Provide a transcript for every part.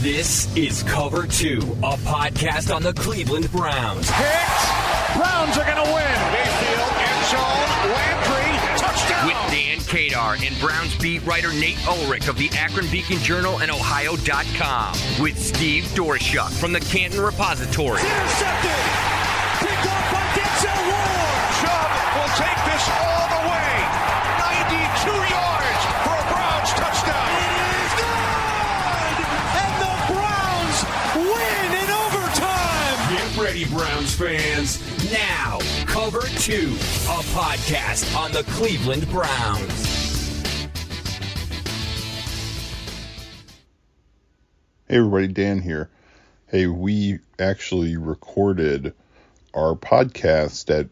This is Cover Two, a podcast on the Cleveland Browns. Hicks! Browns are going to win! Mayfield, Endzone, Landry, touchdown! With Dan Kadar and Browns beat writer Nate Ulrich of the Akron Beacon Journal and Ohio.com. With Steve Dorshuk from the Canton Repository. Intercepted! Picked off by Denzel Ward! Chubb will take this all the way! 92 yards for a Browns touchdown! It is good! And the Browns win in overtime! Get ready, Browns fans. Now, Cover Two, a podcast on the Cleveland Browns. Hey everybody, Dan here. Hey, we actually recorded our podcast at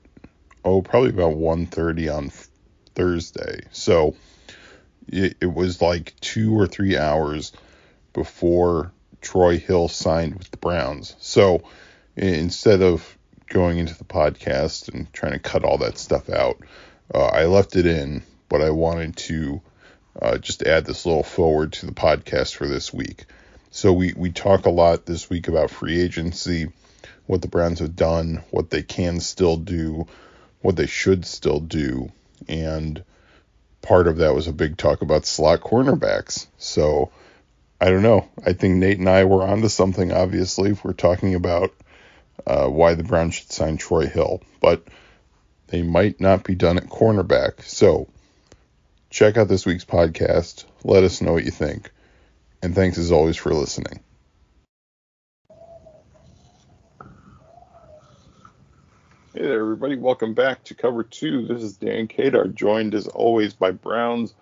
probably about 1:30 on Thursday. So it was like 2 or 3 hours before Troy Hill signed with the Browns. So instead of going into the podcast and trying to cut all that stuff out, I left it in, but I wanted to just add this little forward to the podcast for this week. So we talk a lot this week about free agency, what the Browns have done, what they can still do, what they should still do, and part of that was a big talk about slot cornerbacks. So I don't know. I think Nate and I were onto something, obviously, if we're talking about why the Browns should sign Troy Hill, but they might not be done at cornerback. So check out this week's podcast. Let us know what you think. And thanks, as always, for listening. Hey there, everybody. Welcome back to Cover 2. This is Dan Kadar, joined, as always, by Browns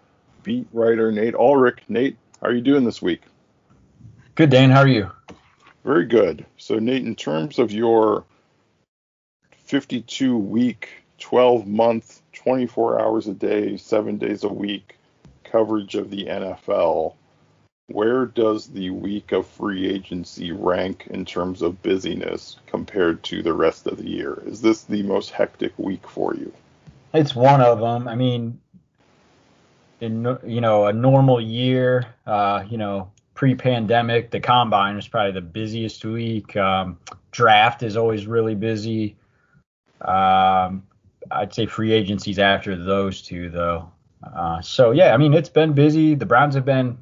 beat writer Nate Ulrich. Nate, how are you doing this week? Good, Dan. How are you? Very good. So, Nate, in terms of your 52-week, 12-month, 24 hours a day, 7 days a week coverage of the NFL, where does the week of free agency rank in terms of busyness compared to the rest of the year? Is this the most hectic week for you? It's one of them. I mean, in a normal year, pre-pandemic, the combine is probably the busiest week. Draft is always really busy. I'd say free agency's after those two, though. It's been busy. The Browns have been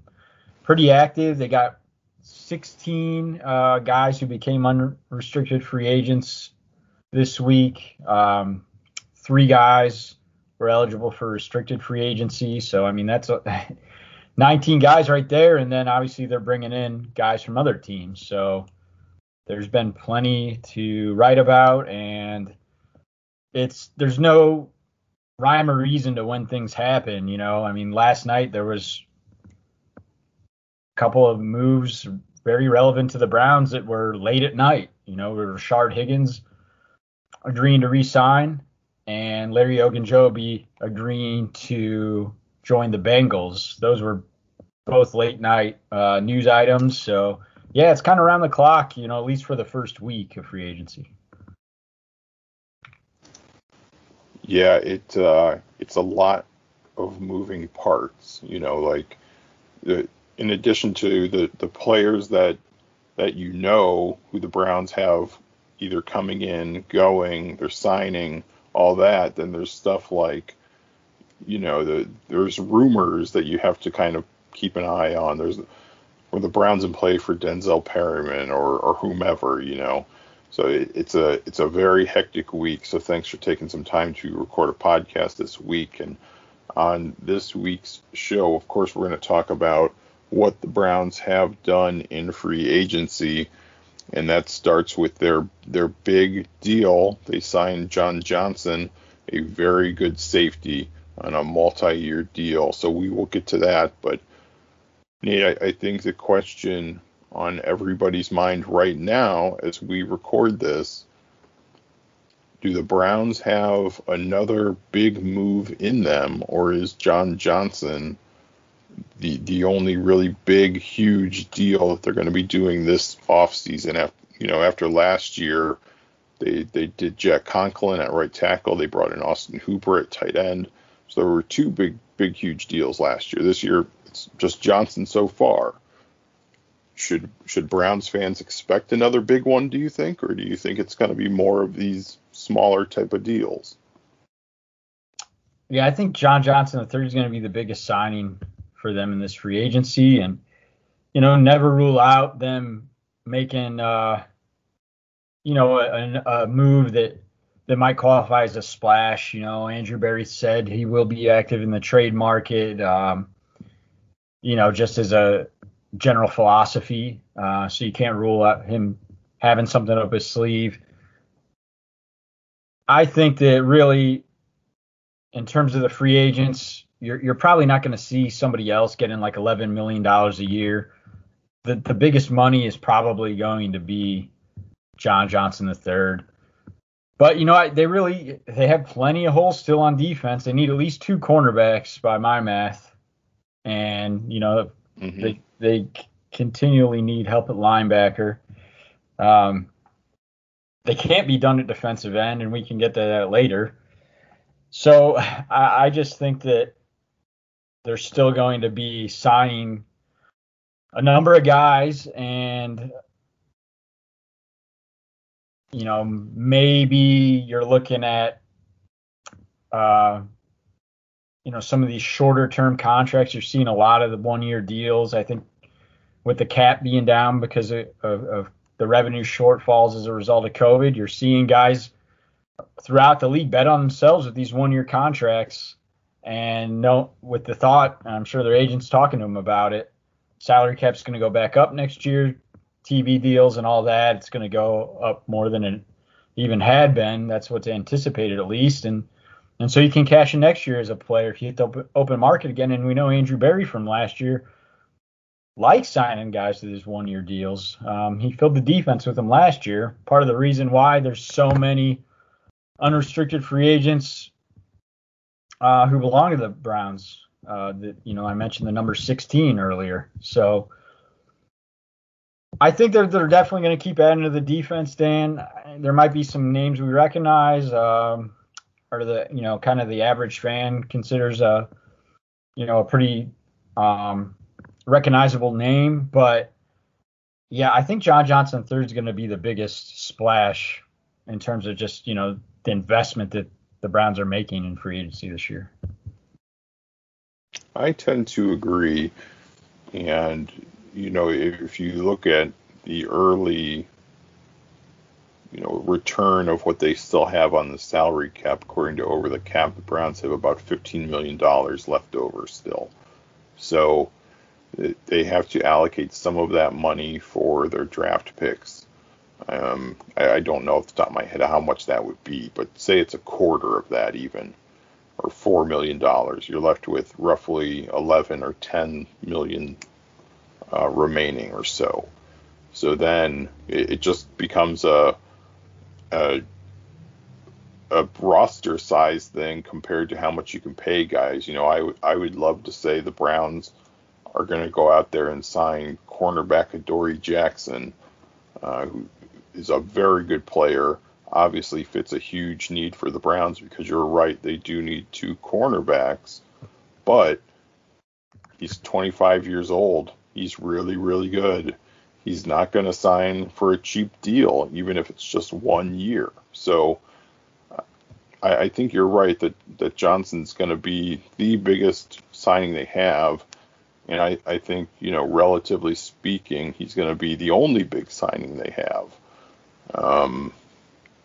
pretty active. They got 16 guys who became unrestricted free agents this week. 3 guys were eligible for restricted free agency. So, I mean, that's 19 guys right there. And then obviously they're bringing in guys from other teams. So there's been plenty to write about, and there's no rhyme or reason to when things happen. I mean, last night there was couple of moves very relevant to the Browns that were late at night. Rashard Higgins agreeing to re-sign and Larry Ogunjobi agreeing to join the Bengals. Those were both late night news items. So, yeah, it's kind of around the clock, at least for the first week of free agency. Yeah, it's a lot of moving parts, in addition to the players that who the Browns have either coming in, going, they're signing, all that, then there's stuff like, there's rumors that you have to kind of keep an eye on. There's were the Browns in play for Denzel Perryman or whomever, So it's a very hectic week. So thanks for taking some time to record a podcast this week. And on this week's show, of course, we're going to talk about what the Browns have done in free agency, and that starts with their big deal. They signed John Johnson, a very good safety, on a multi-year deal, so we will get to that. But Nate, I think the question on everybody's mind right now as we record this. Do the Browns have another big move in them, or is John Johnson the only really big, huge deal that they're going to be doing this offseason? After last year, they did Jack Conklin at right tackle. They brought in Austin Hooper at tight end. So there were two big, huge deals last year. This year, it's just Johnson so far. Should Browns fans expect another big one, do you think? Or do you think it's going to be more of these smaller type of deals? Yeah, I think John Johnson III is going to be the biggest signing for them in this free agency. And, never rule out them making, a move that might qualify as a splash. Andrew Berry said he will be active in the trade market, just as a general philosophy. So you can't rule out him having something up his sleeve. I think that really, in terms of the free agents, you're probably not going to see somebody else getting like $11 million a year. The biggest money is probably going to be John Johnson III. But, they have plenty of holes still on defense. They need at least two cornerbacks by my math. And, mm-hmm. They continually need help at linebacker. They can't be done at defensive end, and we can get to that later. So I just think that they're still going to be signing a number of guys and, maybe you're looking at, some of these shorter term contracts. You're seeing a lot of the 1 year deals. I think with the cap being down because of the revenue shortfalls as a result of COVID, you're seeing guys throughout the league bet on themselves with these 1 year contracts and with the thought, I'm sure their agent's talking to them about it. Salary cap's going to go back up next year. TV deals and all that, it's going to go up more than it even had been. That's what's anticipated, at least. And so you can cash in next year as a player if you hit the open market again. And we know Andrew Berry from last year likes signing guys to these one-year deals. He filled the defense with them last year. Part of the reason why there's so many unrestricted free agents who belong to the Browns. I mentioned the number 16 earlier. So I think they're definitely going to keep adding to the defense, Dan. There might be some names we recognize, or kind of the average fan considers a pretty recognizable name. But yeah, I think John Johnson III is going to be the biggest splash in terms of just the investment that the Browns are making in free agency this year. I tend to agree, and. If you look at the early, return of what they still have on the salary cap, according to Over the Cap, the Browns have about $15 million left over still. So they have to allocate some of that money for their draft picks. I don't know off the top of my head how much that would be, but say it's a quarter of that even, or $4 million. You're left with roughly 11 or 10 million remaining or so. So then it just becomes a roster size thing compared to how much you can pay guys. I would love to say the Browns are going to go out there and sign cornerback Adoree Jackson, who is a very good player, obviously fits a huge need for the Browns because you're right, they do need two cornerbacks, but he's 25 years old. He's really, really good. He's not going to sign for a cheap deal, even if it's just 1 year. So I think you're right that Johnson's going to be the biggest signing they have. And I think, relatively speaking, he's going to be the only big signing they have.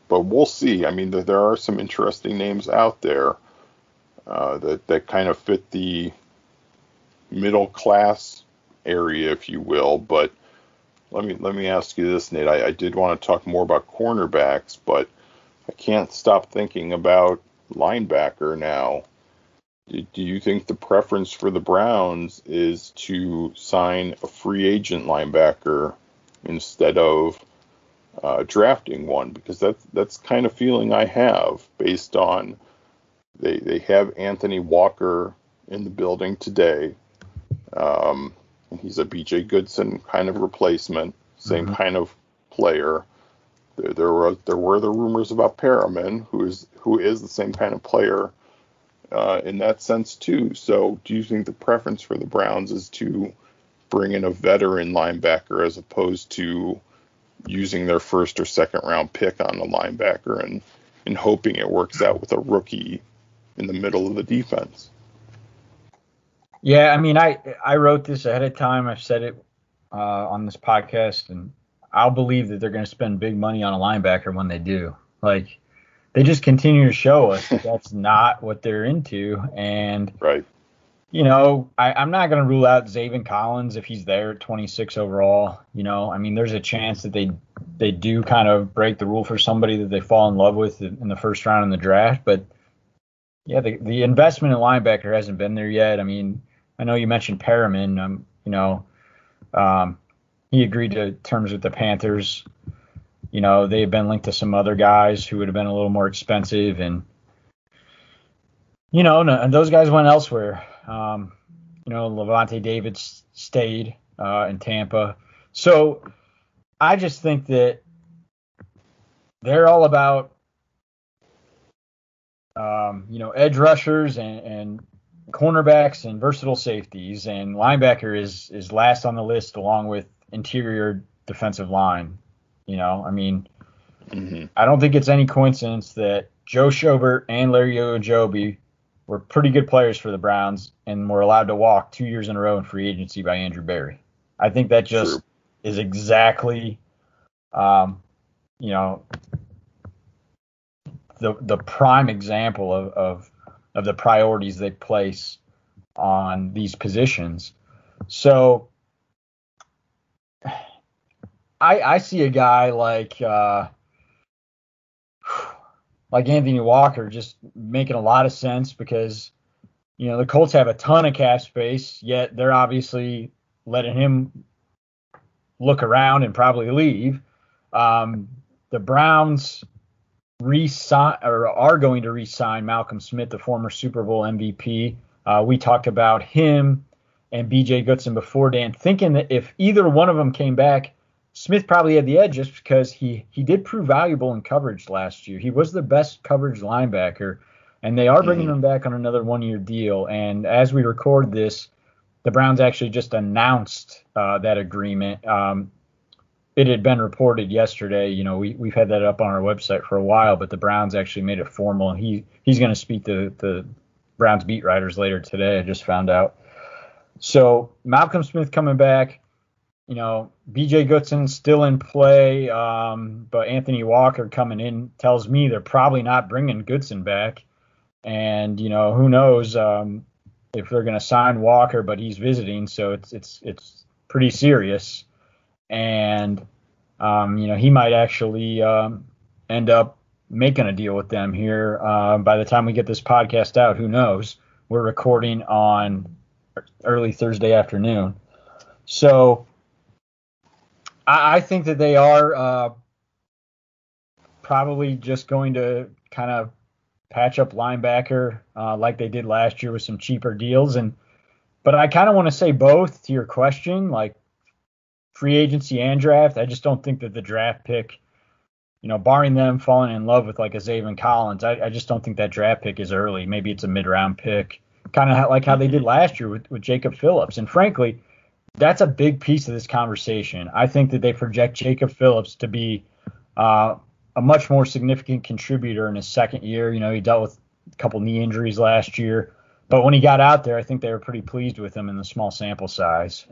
But we'll see. I mean, there are some interesting names out there that kind of fit the middle class area, if you will. But let me ask you this, Nate. I did want to talk more about cornerbacks, but I can't stop thinking about linebacker now. do you think the preference for the Browns is to sign a free agent linebacker instead of drafting one? Because that's kind of feeling I have based on they have Anthony Walker in the building today. And he's a B.J. Goodson kind of replacement, same mm-hmm. kind of player. There were the rumors about Perriman, who is the same kind of player in that sense too. So do you think the preference for the Browns is to bring in a veteran linebacker as opposed to using their first or second round pick on the linebacker and hoping it works out with a rookie in the middle of the defense? Yeah, I mean, I wrote this ahead of time. I've said it on this podcast, and I'll believe that they're going to spend big money on a linebacker when they do. Like, they just continue to show us that that's not what they're into. And, right. You know, I'm not going to rule out Zaven Collins if he's there at 26 overall. You know, I mean, there's a chance that they do kind of break the rule for somebody that they fall in love with in the first round in the draft. But, yeah, the investment in linebacker hasn't been there yet. I mean, I know you mentioned Perriman, you know, he agreed to terms with the Panthers. You know, they have been linked to some other guys who would have been a little more expensive. And, you know, and those guys went elsewhere. You know, Levante David stayed in Tampa. So I just think that they're all about, you know, edge rushers and cornerbacks and versatile safeties. And linebacker is last on the list along with interior defensive line. You know, I mean, mm-hmm. I don't think it's any coincidence that Joe Schobert and Larry Ogunjobi were pretty good players for the Browns and were allowed to walk 2 years in a row in free agency by Andrew Berry. I think that just True. Is exactly, you know, the prime example of the priorities they place on these positions. So I see a guy like Anthony Walker just making a lot of sense because, you know, the Colts have a ton of cap space, yet they're obviously letting him look around and probably leave. The Browns are going to re-sign Malcolm Smith, the former Super Bowl MVP. We talked about him and B.J. Goodson before, Dan, thinking that if either one of them came back, Smith probably had the edge just because he did prove valuable in coverage last year. He was the best coverage linebacker, and they are bringing him back on another one-year deal. And as we record this, the Browns actually just announced that agreement. It had been reported yesterday. You know, we've had that up on our website for a while, but the Browns actually made it formal. And he's going to speak to the Browns beat writers later today. I just found out. So Malcolm Smith coming back. You know, B.J. Goodson still in play, but Anthony Walker coming in tells me they're probably not bringing Goodson back. And, you know, who knows if they're going to sign Walker, but he's visiting, so it's pretty serious. And, you know, he might actually end up making a deal with them here. By the time we get this podcast out, who knows? We're recording on early Thursday afternoon. So I think that they are probably just going to kind of patch up linebacker like they did last year with some cheaper deals. But I kind of want to say both to your question, like free agency and draft. I just don't think that the draft pick, you know, barring them falling in love with like a Zaven Collins, I just don't think that draft pick is early. Maybe it's a mid-round pick, kind of like how they did last year with Jacob Phillips. And frankly, that's a big piece of this conversation. I think that they project Jacob Phillips to be a much more significant contributor in his second year. You know, he dealt with a couple knee injuries last year, but when he got out there, I think they were pretty pleased with him in the small sample size.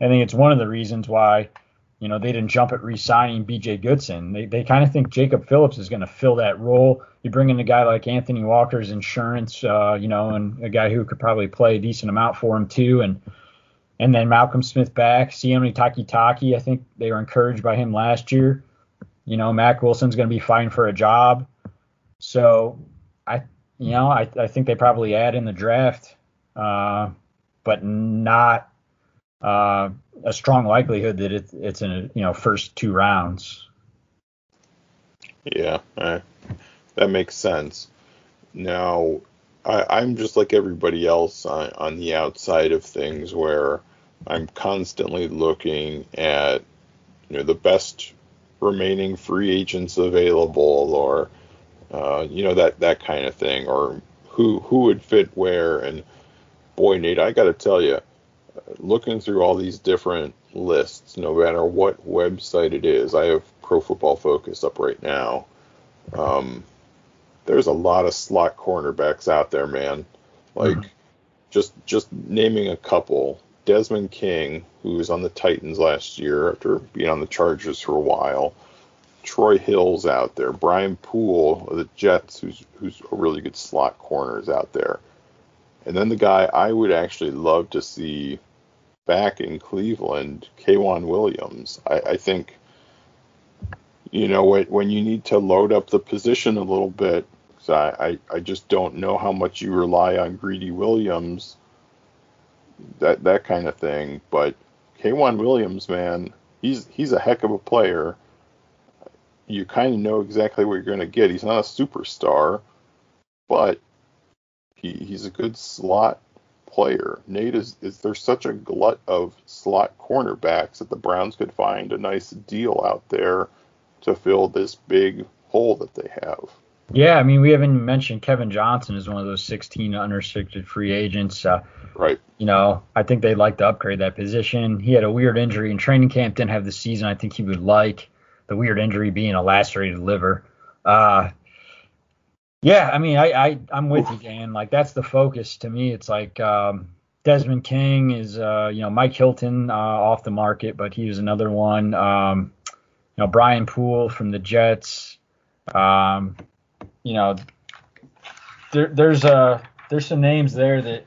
I think it's one of the reasons why, you know, they didn't jump at re-signing B.J. Goodson. They kind of think Jacob Phillips is going to fill that role. You bring in a guy like Anthony Walker's insurance, you know, and a guy who could probably play a decent amount for him too, and then Malcolm Smith back, Sione Takitaki. I think they were encouraged by him last year. You know, Mack Wilson's going to be fighting for a job. So I, you know, I think they probably add in the draft, but not a strong likelihood that it's in, you know, first two rounds. Yeah, that makes sense. Now, I'm just like everybody else on the outside of things, where I'm constantly looking at, you know, the best remaining free agents available, or you know, that kind of thing, or who would fit where. And boy, Nate, I got to tell you, looking through all these different lists, no matter what website it is, I have Pro Football Focus up right now. There's a lot of slot cornerbacks out there, man. Like, just naming a couple. Desmond King, who was on the Titans last year after being on the Chargers for a while. Troy Hill's out there. Brian Poole of the Jets, who's a really good slot corner, is out there. And then the guy I would actually love to see back in Cleveland, K'Waun Williams. I think, you know, when you need to load up the position a little bit, because I just don't know how much you rely on Greedy Williams, that kind of thing. But K'Waun Williams, man, he's a heck of a player. You kind of know exactly what you're going to get. He's not a superstar, but he's a good slot player. Nate, is there such a glut of slot cornerbacks that the Browns could find a nice deal out there to fill this big hole that they have? Yeah, I mean, we haven't mentioned Kevin Johnson is one of those 16 unrestricted free agents. Right. You know, I think they'd like to upgrade that position. He had a weird injury in training camp, didn't have the season I think he would like, the weird injury being a lacerated liver. Yeah, I mean, I'm with you, Dan. Like, that's the focus to me. It's like Desmond King is, you know, Mike Hilton off the market, but he was another one. You know, Brian Poole from the Jets. You know, there's some names there that,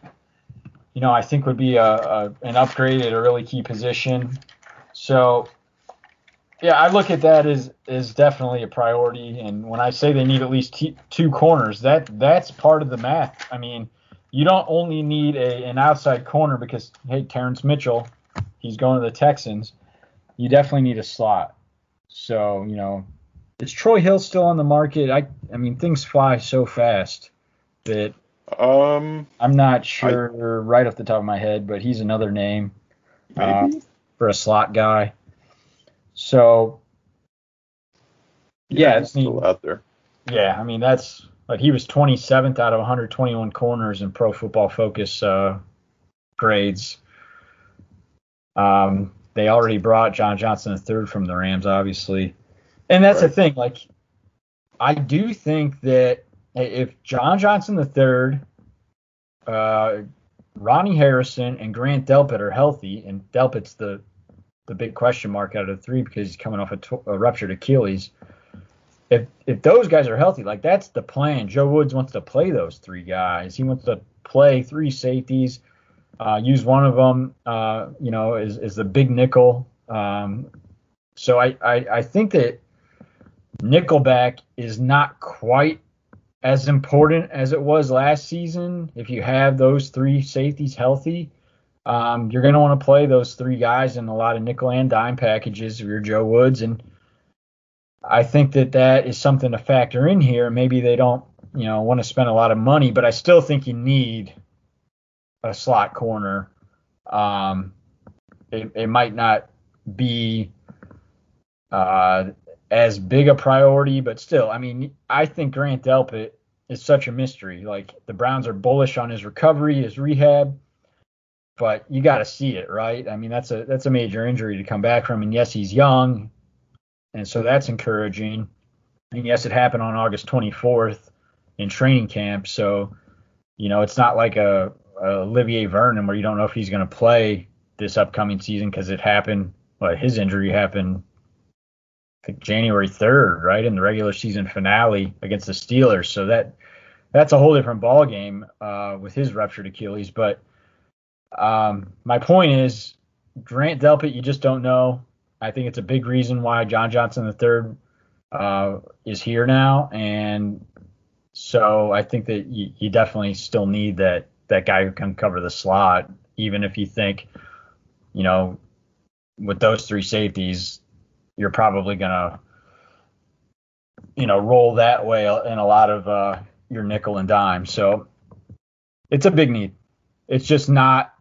you know, I think would be an upgrade at a really key position. So, yeah, I look at that as definitely a priority. And when I say they need at least two corners, that's part of the math. I mean, you don't only need an outside corner because, hey, Terrence Mitchell, he's going to the Texans. You definitely need a slot. So, you know, is Troy Hill still on the market? I mean, things fly so fast that I'm not sure right off the top of my head, but he's another name for a slot guy. So, yeah, it's still out there. Yeah, I mean, that's like he was 27th out of 121 corners in Pro Football Focus grades. They already brought John Johnson III from the Rams, obviously. And that's the thing. Like, I do think that if John Johnson III, Ronnie Harrison, and Grant Delpit are healthy, and Delpit's the big question mark out of the three because he's coming off a ruptured Achilles. If those guys are healthy, like that's the plan. Joe Woods wants to play those three guys. He wants to play three safeties, use one of them, you know, is the big nickel. So I think that nickelback is not quite as important as it was last season. If you have those three safeties healthy, you're going to want to play those three guys in a lot of nickel and dime packages if you're Joe Woods. And I think that is something to factor in here. Maybe they don't, you know, want to spend a lot of money, but I still think you need a slot corner. It might not be as big a priority, but still, I mean, I think Grant Delpit is such a mystery. Like, the Browns are bullish on his recovery, his rehab. But you got to see it, right? I mean, that's a major injury to come back from. And, yes, he's young, and so that's encouraging. And, yes, it happened on August 24th in training camp. So, you know, it's not like a Olivier Vernon where you don't know if he's going to play this upcoming season because it happened his injury happened, I think, January 3rd, right, in the regular season finale against the Steelers. So that's a whole different ballgame with his ruptured Achilles. But – my point is, Grant Delpit, you just don't know. I think it's a big reason why John Johnson III is here now, and So I think that you definitely still need that guy who can cover the slot, even if you think, you know, with those three safeties, you're probably going to, you know, roll that way in a lot of your nickel and dime. So it's a big need. It's just not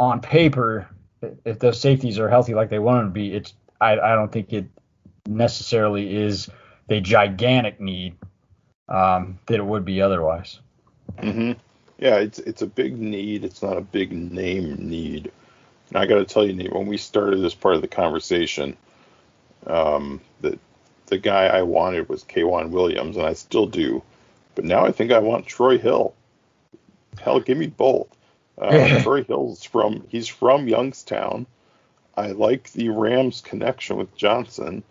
on paper. If those safeties are healthy like they want them to be, it's I don't think it necessarily is the gigantic need that it would be otherwise. Mm-hmm. Yeah, it's a big need. It's not a big name need. And I got to tell you, Nate, when we started this part of the conversation, the guy I wanted was K'Waun Williams, and I still do. But now I think I want Troy Hill. Hell, give me both. Troy Hill's he's from Youngstown. I like the Rams connection with Johnson,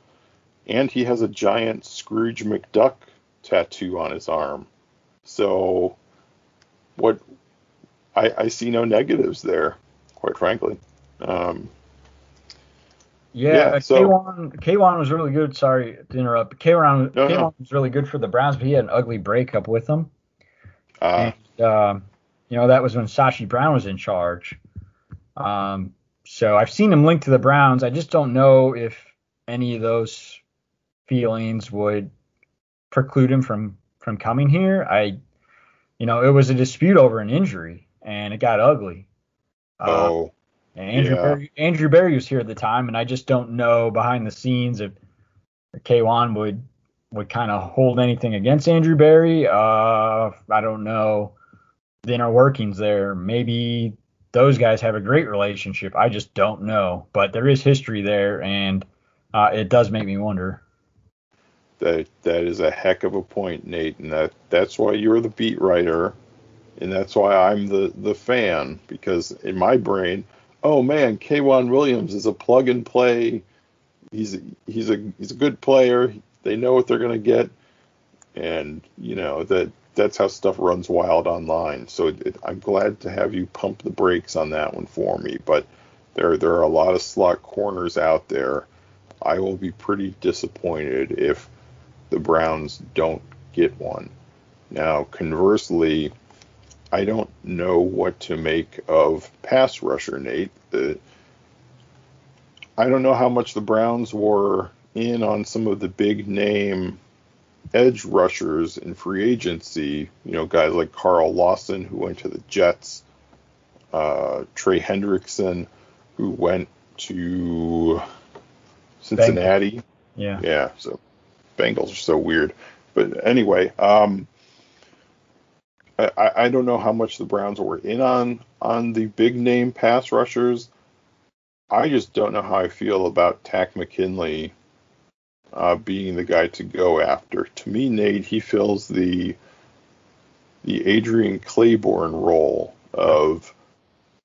and he has a giant Scrooge McDuck tattoo on his arm. So what? I see no negatives there, quite frankly. K'Waun was really good. Sorry to interrupt. But K'Waun was really good for the Browns, but he had an ugly breakup with them. You know, that was when Sashi Brown was in charge. So I've seen him linked to the Browns. I just don't know if any of those feelings would preclude him from coming here. It was a dispute over an injury, and it got ugly. And Andrew Berry was here at the time, and I just don't know behind the scenes if K'Waun would kind of hold anything against Andrew Berry. I don't know the inner workings there. Maybe those guys have a great relationship. I just don't know. But there is history there, and it does make me wonder. That is a heck of a point, Nate, and that's why you're the beat writer, and that's why I'm the fan, because in my brain, oh man, K'Waun Williams is a plug and play. He's a good player. They know what they're going to get, and you know that's how stuff runs wild online. So I'm glad to have you pump the brakes on that one for me. But there are a lot of slot corners out there. I will be pretty disappointed if the Browns don't get one. Now, conversely, I don't know what to make of pass rusher, Nate. I don't know how much the Browns were in on some of the big name edge rushers in free agency, you know, guys like Carl Lawson, who went to the Jets, Trey Hendrickson, who went to Cincinnati. Bengals. Yeah. So Bengals are so weird. But anyway, I don't know how much the Browns were in on the big name pass rushers. I just don't know how I feel about Takk McKinley being the guy to go after. To me, Nate, he fills the Adrian Claiborne role of,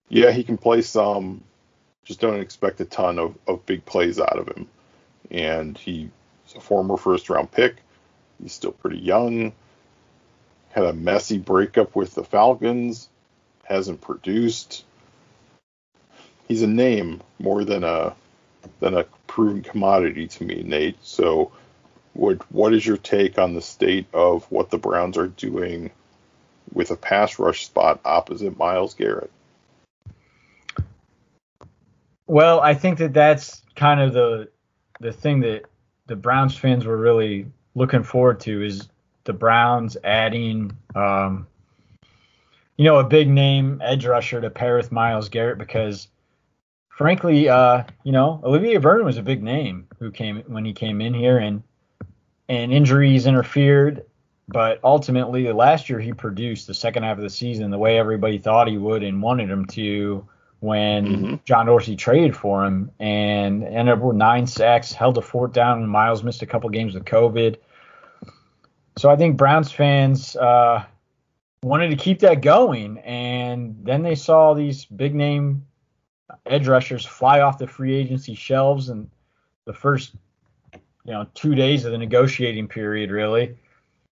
yeah, he can play some, just don't expect a ton of big plays out of him. And he's a former first-round pick. He's still pretty young. Had a messy breakup with the Falcons. Hasn't produced. He's a name more than a proven commodity to me, Nate. So what is your take on the state of what the Browns are doing with a pass rush spot opposite Miles Garrett? Well, I think that's kind of the thing that the Browns fans were really looking forward to, is the Browns adding, you know, a big name edge rusher to pair with Miles Garrett, because frankly, you know, Olivier Vernon was a big name when he came in here, and injuries interfered. But ultimately, last year he produced the second half of the season the way everybody thought he would and wanted him to when John Dorsey traded for him, and ended up with 9 sacks, held a fourth down, and Miles missed a couple games with COVID. So I think Browns fans wanted to keep that going, and then they saw these big-name edge rushers fly off the free agency shelves in the first, you know, 2 days of the negotiating period, really,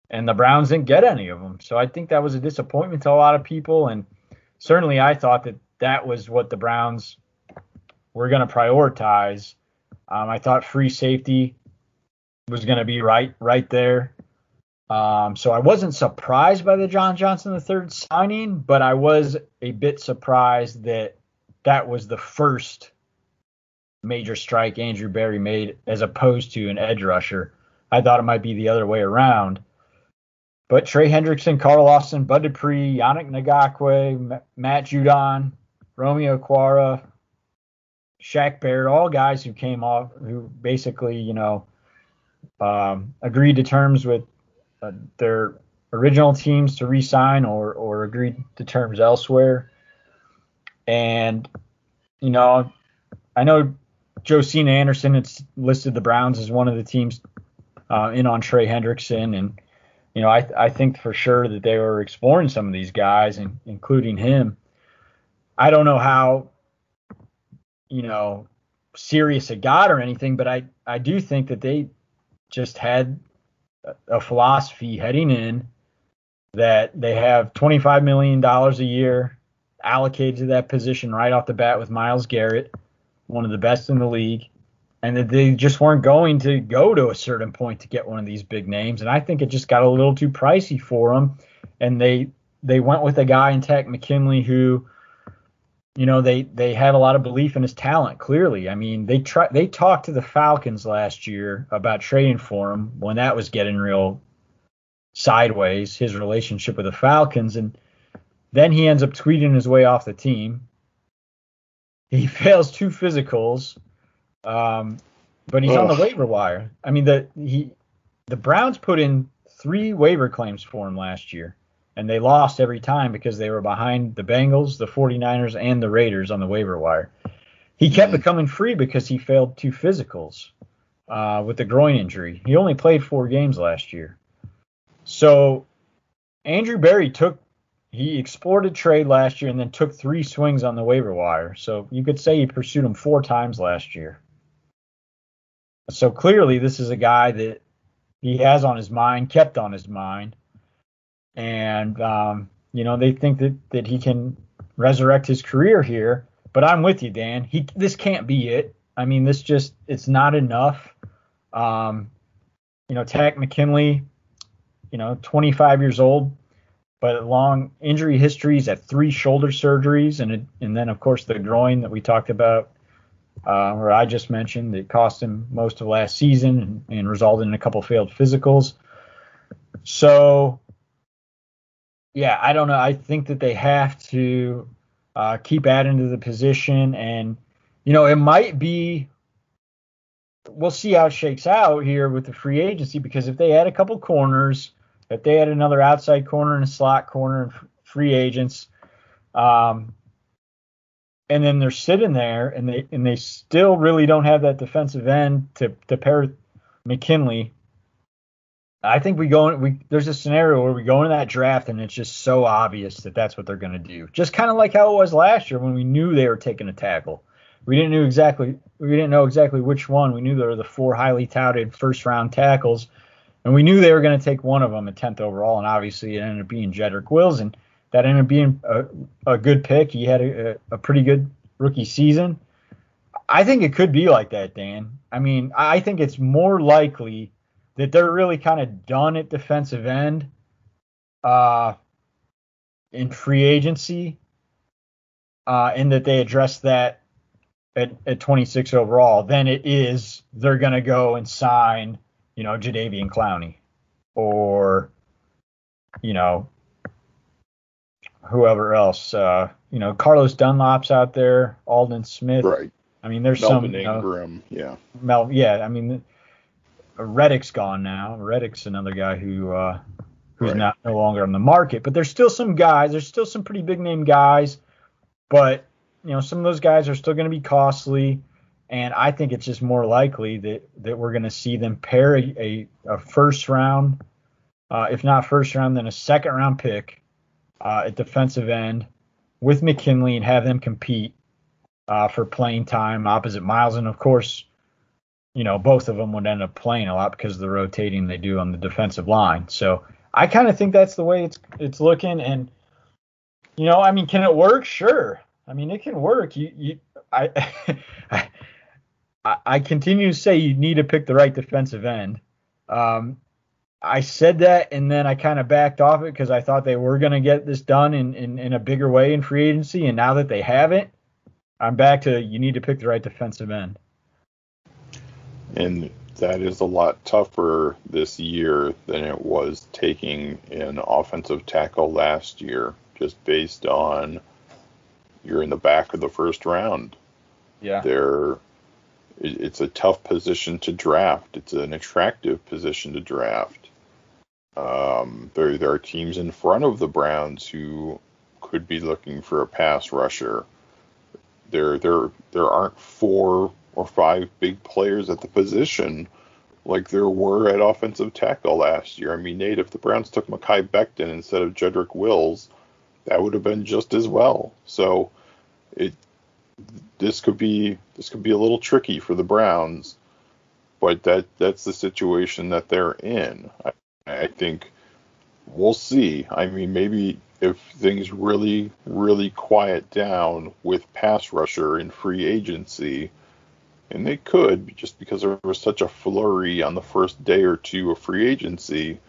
and the Browns didn't get any of them. So I think that was a disappointment to a lot of people, and certainly I thought that was what the Browns were going to prioritize. I thought free safety was going to be right there. So I wasn't surprised by the John Johnson III signing, but I was a bit surprised that that was the first major strike Andrew Berry made as opposed to an edge rusher. I thought it might be the other way around. But Trey Hendrickson, Carl Lawson, Bud Dupree, Yannick Ngakoue, Matt Judon, Romeo Kwara, Shaq Barrett, all guys who came off, who basically, agreed to terms with their original teams to re-sign or agreed to terms elsewhere. And, I know Josina Anderson has listed the Browns as one of the teams in on Trey Hendrickson. And, I think for sure that they were exploring some of these guys, and including him. I don't know how, serious it got or anything, but I do think that they just had a philosophy heading in that they have $25 million a year allocated to that position right off the bat with Miles Garrett, one of the best in the league, and that they just weren't going to go to a certain point to get one of these big names. And I think it just got a little too pricey for them. And they went with a guy in Takk McKinley who, they had a lot of belief in his talent, clearly. I mean, they talked to the Falcons last year about trading for him when that was getting real sideways, his relationship with the Falcons. And then he ends up tweeting his way off the team. He fails two physicals, but he's on the waiver wire. I mean, the Browns put in three waiver claims for him last year, and they lost every time because they were behind the Bengals, the 49ers, and the Raiders on the waiver wire. He kept becoming free because he failed two physicals with the groin injury. He only played 4 games last year. So Andrew Berry He explored a trade last year and then took 3 swings on the waiver wire. So you could say he pursued him 4 times last year. So clearly this is a guy that he has on his mind, kept on his mind. And, they think that he can resurrect his career here. But I'm with you, Dan. This can't be it. I mean, it's not enough. Takk McKinley, 25 years old. But long injury histories at 3 shoulder surgeries, and then, of course, the groin that we talked about, or I just mentioned, that cost him most of last season and resulted in a couple failed physicals. So, yeah, I don't know. I think that they have to keep adding to the position. And, it might be – we'll see how it shakes out here with the free agency, because if they add a couple corners – if they had another outside corner and a slot corner and free agents, and then they're sitting there and they still really don't have that defensive end to pair with McKinley, I think there's a scenario where we go into that draft and it's just so obvious that that's what they're going to do. Just kind of like how it was last year when we knew they were taking a tackle. We didn't know exactly which one. We knew there were the 4 highly touted first round tackles. And we knew they were going to take one of them at 10th overall, and obviously it ended up being Jedrick Wills, and that ended up being a good pick. He had a pretty good rookie season. I think it could be like that, Dan. I mean, I think it's more likely that they're really kind of done at defensive end in free agency, and that they address that at 26 overall than it is they're going to go and sign – Jadeveon Clowney or, whoever else, Carlos Dunlap's out there, Alden Smith. Right. I mean, there's Melvin Ingram. Yeah. I mean, Reddick's gone now. Reddick's another guy who's no longer on the market, but there's still some guys. There's still some pretty big name guys, but some of those guys are still going to be costly. And I think it's just more likely that we're going to see them pair a first round, if not first round, then a second round pick at defensive end with McKinley and have them compete for playing time opposite Miles. And, of course, both of them would end up playing a lot because of the rotating they do on the defensive line. So I kind of think that's the way it's looking. And, I mean, can it work? Sure. I mean, it can work. I continue to say you need to pick the right defensive end. I said that, and then I kind of backed off it because I thought they were going to get this done in a bigger way in free agency, and now that they haven't, I'm back to you need to pick the right defensive end. And that is a lot tougher this year than it was taking an offensive tackle last year, just based on you're in the back of the first round. Yeah. It's a tough position to draft. It's an attractive position to draft. There are teams in front of the Browns who could be looking for a pass rusher. There aren't 4 or 5 big players at the position like there were at offensive tackle last year. I mean, Nate, if the Browns took Mekhi Becton instead of Jedrick Wills, that would have been just as well. So this could be a little tricky for the Browns, but that's the situation that they're in. I think we'll see. I mean, maybe if things really, really quiet down with pass rusher in free agency, and they could, just because there was such a flurry on the first day or two of free agency,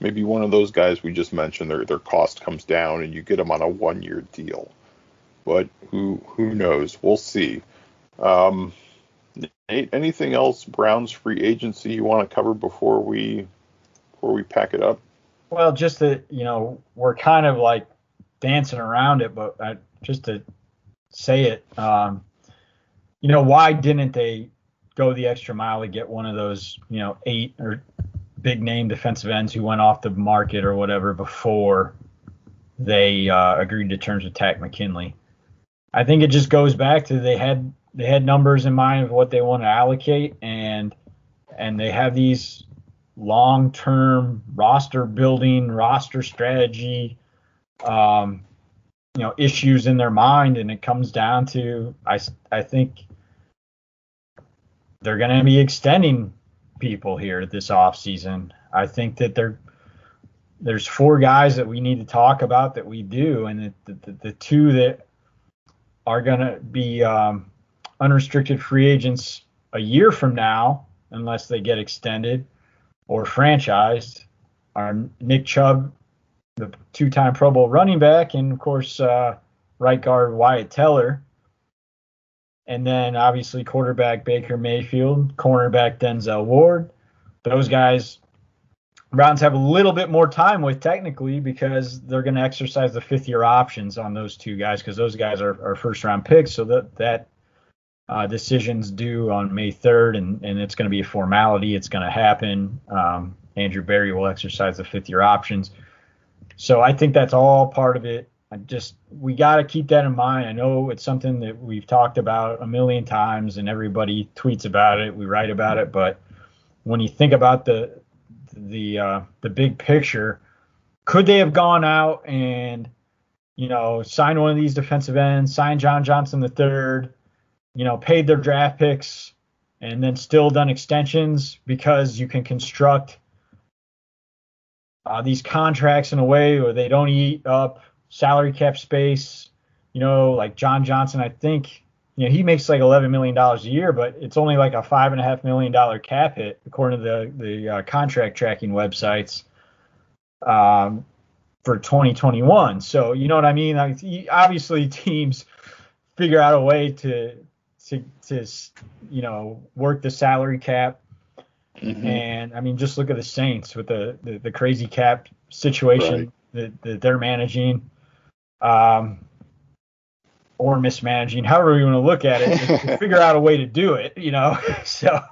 maybe one of those guys we just mentioned, their cost comes down and you get them on a 1-year deal. But who knows? We'll see. Nate, anything else Browns free agency you want to cover before we pack it up? Well, just that, we're kind of like dancing around it, but just to say it, why didn't they go the extra mile to get one of those, 8 or big name defensive ends who went off the market or whatever before they agreed to terms with Takk McKinley? I think it just goes back to they had numbers in mind of what they want to allocate, and they have these long-term roster building, roster strategy, issues in their mind, and it comes down to I think they're going to be extending people here this offseason. I think that there's 4 guys that we need to talk about that we do, and the 2 that are going to be unrestricted free agents a year from now, unless they get extended or franchised, are Nick Chubb, the 2-time Pro Bowl running back, and, of course, right guard Wyatt Teller. And then, obviously, quarterback Baker Mayfield, cornerback Denzel Ward. Those guys, Browns have a little bit more time with technically because they're going to exercise the 5th-year options on those 2 guys because those guys are first-round picks. So that decision's due on May 3rd, and it's going to be a formality. It's going to happen. Andrew Berry will exercise the 5th-year options. So I think that's all part of it. We got to keep that in mind. I know it's something that we've talked about a million times and everybody tweets about it. We write about it. But when you think about the big picture, could they have gone out and, signed one of these defensive ends, signed John Johnson III, paid their draft picks and then still done extensions? Because you can construct these contracts in a way where they don't eat up salary cap space, like John Johnson, I think, he makes like $11 million a year, but it's only like a $5.5 million cap hit, according to the contract tracking websites for 2021. So, you know what I mean? Obviously, teams figure out a way to work the salary cap. Mm-hmm. And, just look at the Saints with the crazy cap situation that they're managing or mismanaging, however you want to look at it, figure out a way to do it, So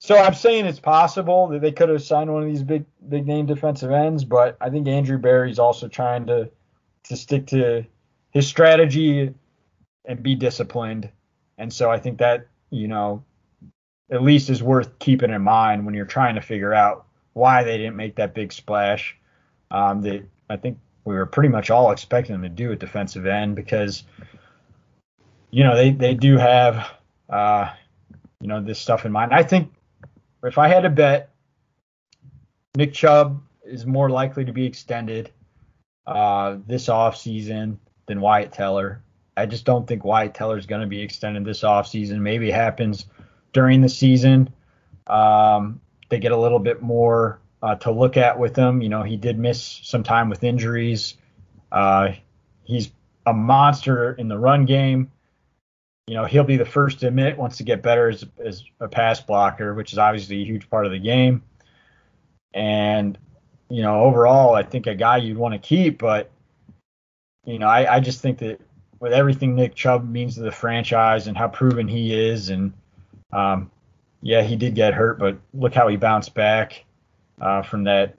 so I'm saying it's possible that they could have signed one of these big name defensive ends, but I think Andrew Berry's also trying to stick to his strategy and be disciplined. And so I think that, at least is worth keeping in mind when you're trying to figure out why they didn't make that big splash that I think we were pretty much all expecting them to do at defensive end because, they do have, this stuff in mind. I think if I had to bet, Nick Chubb is more likely to be extended this offseason than Wyatt Teller. I just don't think Wyatt Teller is going to be extended this offseason. Maybe it happens during the season. They get a little bit more to look at with him. You know, he did miss some time with injuries. He's a monster in the run game. You know, he'll be the first to admit wants to get better as a pass blocker, which is obviously a huge part of the game. And, you know, overall, I think a guy you'd want to keep. But, you know, I just think that with everything Nick Chubb means to the franchise and how proven he is, and yeah, he did get hurt, but look how he bounced back from that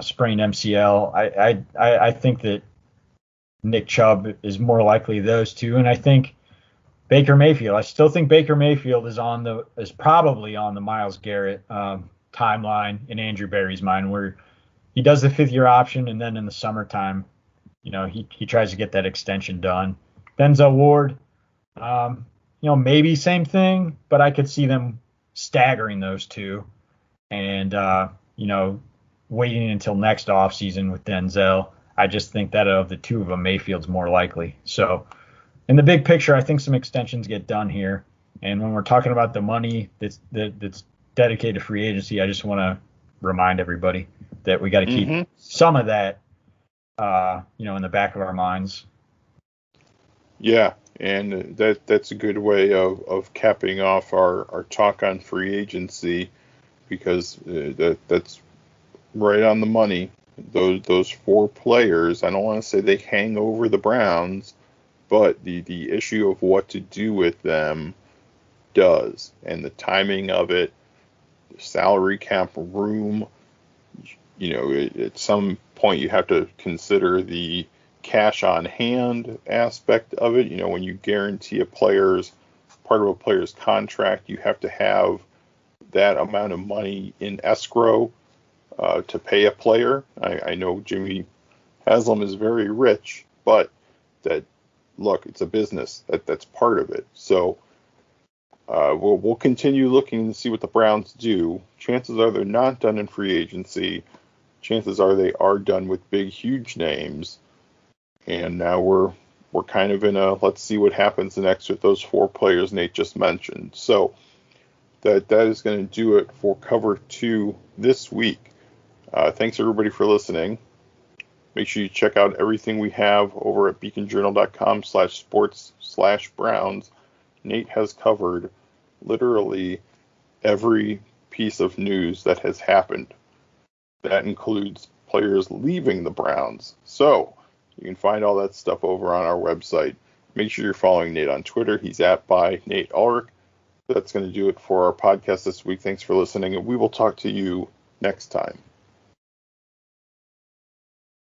sprained MCL. I think that Nick Chubb is more likely those two, and I think Baker Mayfield. I still think Baker Mayfield is probably on the Miles Garrett timeline in Andrew Berry's mind, where he does the fifth-year option, and then in the summertime, you know, he tries to get that extension done. Denzel Ward, you know, maybe same thing, but I could see them staggering those two, and you know, waiting until next offseason with Denzel. I just think that of the two of them, Mayfield's more likely. So in the big picture, I think some extensions get done here. And when we're talking about the money that's dedicated to free agency, I just want to remind everybody that we got to keep some of that, you know, in the back of our minds. Yeah, and that's a good way of capping off our talk on free agency, because that's right on the money. Those four players, I don't want to say they hang over the Browns, but the issue of what to do with them does. And the timing of it, the salary cap room, you know, at some point you have to consider the cash on hand aspect of it. You know, when you guarantee part of a player's contract, you have to have that amount of money in escrow to pay a player. I know Jimmy Haslam is very rich, but it's a business. That's part of it. So we'll continue looking and see what the Browns do. Chances are they're not done in free agency. Chances are they are done with big, huge names. And now we're kind of in a let's see what happens next with those four players Nate just mentioned. So that is going to do it for Cover 2 this week. Thanks, everybody, for listening. Make sure you check out everything we have over at beaconjournal.com/sports/Browns. Nate has covered literally every piece of news that has happened. That includes players leaving the Browns. So you can find all that stuff over on our website. Make sure you're following Nate on Twitter. He's @NateUlrich. That's going to do it for our podcast this week. Thanks for listening, and we will talk to you next time.